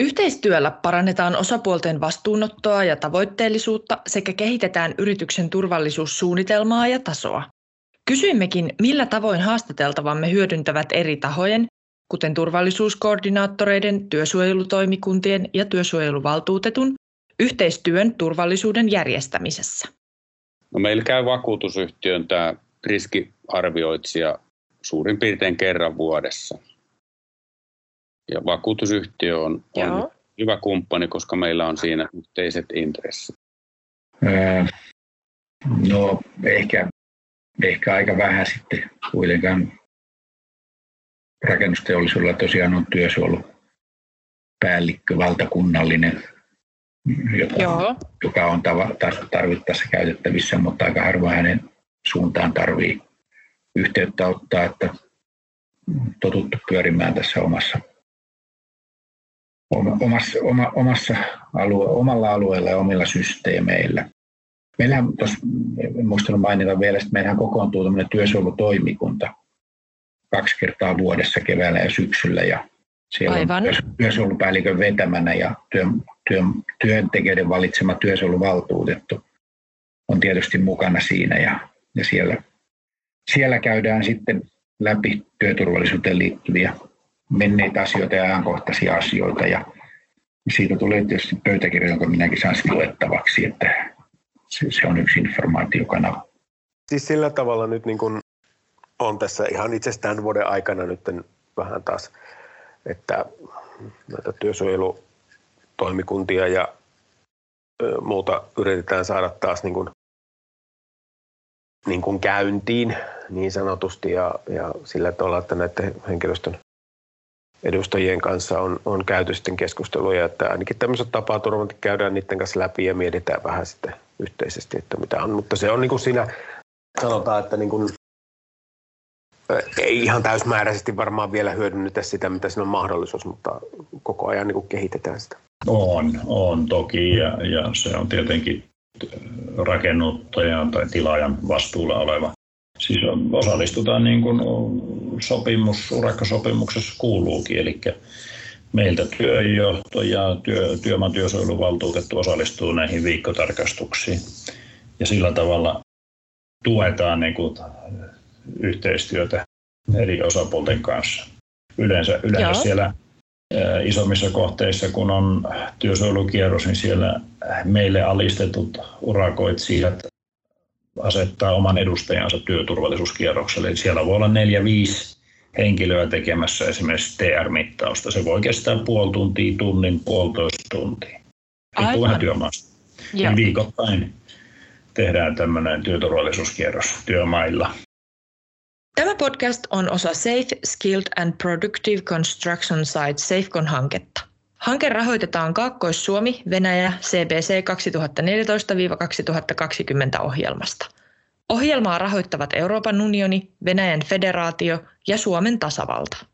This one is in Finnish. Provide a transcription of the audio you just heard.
Yhteistyöllä parannetaan osapuolten vastuunottoa ja tavoitteellisuutta sekä kehitetään yrityksen turvallisuussuunnitelmaa ja tasoa. Kysyimmekin, millä tavoin haastateltavamme hyödyntävät eri tahojen, kuten turvallisuuskoordinaattoreiden, työsuojelutoimikuntien ja työsuojeluvaltuutetun, yhteistyön turvallisuuden järjestämisessä. No, meillä käy vakuutusyhtiön tämä riskiarvioitsija suurin piirtein kerran vuodessa. Ja vakuutusyhtiö on hyvä kumppani, koska meillä on siinä yhteiset intressit. No ehkä aika vähän sitten kuitenkaan. Rakennusteollisuudella tosiaan on työsuojelupäällikkö, valtakunnallinen, joka on tarvittaessa käytettävissä, mutta aika harvoin hänen suuntaan tarvitsee yhteyttä ottaa, että totuttu pyörimään tässä omalla alueella ja omilla systeemeillä. Meillähän, en muistanut mainita vielä, että meillähän kokoontuu tämmöinen työsuojelutoimikunta 2 kertaa vuodessa keväällä ja syksyllä, ja siellä on työsuojelupäällikön vetämänä ja työntekijöiden valitsema työsuojeluvaltuutettu on tietysti mukana siinä, ja siellä käydään sitten läpi työturvallisuuteen liittyviä menneitä asioita ja ajankohtaisia asioita, ja siitä tulee tietysti pöytäkirja, jonka minäkin saan luettavaksi, että se on yksi informaatiokanava. Siis sillä tavalla nyt niin kuin on tässä ihan itsestään vuoden aikana nyt vähän taas, että näitä työsuojelutoimikuntia ja muuta yritetään saada taas niin kuin käyntiin niin sanotusti ja sillä tavalla, että näiden henkilöstön edustajien kanssa on käyty sitten keskusteluja, että ainakin tämmöiset tapaturmat käydään niiden kanssa läpi ja mietitään vähän sitten yhteisesti, että mitä on, mutta se on niin kuin siinä sanotaan, että niin kuin ei ihan täysmääräisesti varmaan vielä hyödynnetä sitä, mitä siinä on mahdollisuus, mutta koko ajan niin kuin kehitetään sitä. On toki, ja se on tietenkin rakennuttajan tai tilaajan vastuulla oleva. Siis osallistutaan niin kuin urakkasopimuksessa kuuluukin, eli meiltä työjohto ja työmaan työsuojeluvaltuutettu osallistuu näihin viikkotarkastuksiin, ja sillä tavalla tuetaan niin kuin yhteistyötä eri osapuolten kanssa. Yleensä siellä isommissa kohteissa, kun on työsuojelukierros, niin siellä meille alistetut urakoitsijat asettaa oman edustajansa työturvallisuuskierrokselle. Eli siellä voi olla 4-5 henkilöä tekemässä esimerkiksi TR-mittausta. Se voi kestää puoli tuntia, tunnin, puolitoista tuntia. Riippuu vähän työmaasta. Niin viikoittain tehdään tämmöinen työturvallisuuskierros työmailla. Tämä podcast on osa Safe, Skilled and Productive Construction Site Safecon-hanketta. Hanke rahoitetaan Kaakkois-Suomi-Venäjä CBC 2014–2020 ohjelmasta. Ohjelmaa rahoittavat Euroopan unioni, Venäjän federaatio ja Suomen tasavalta.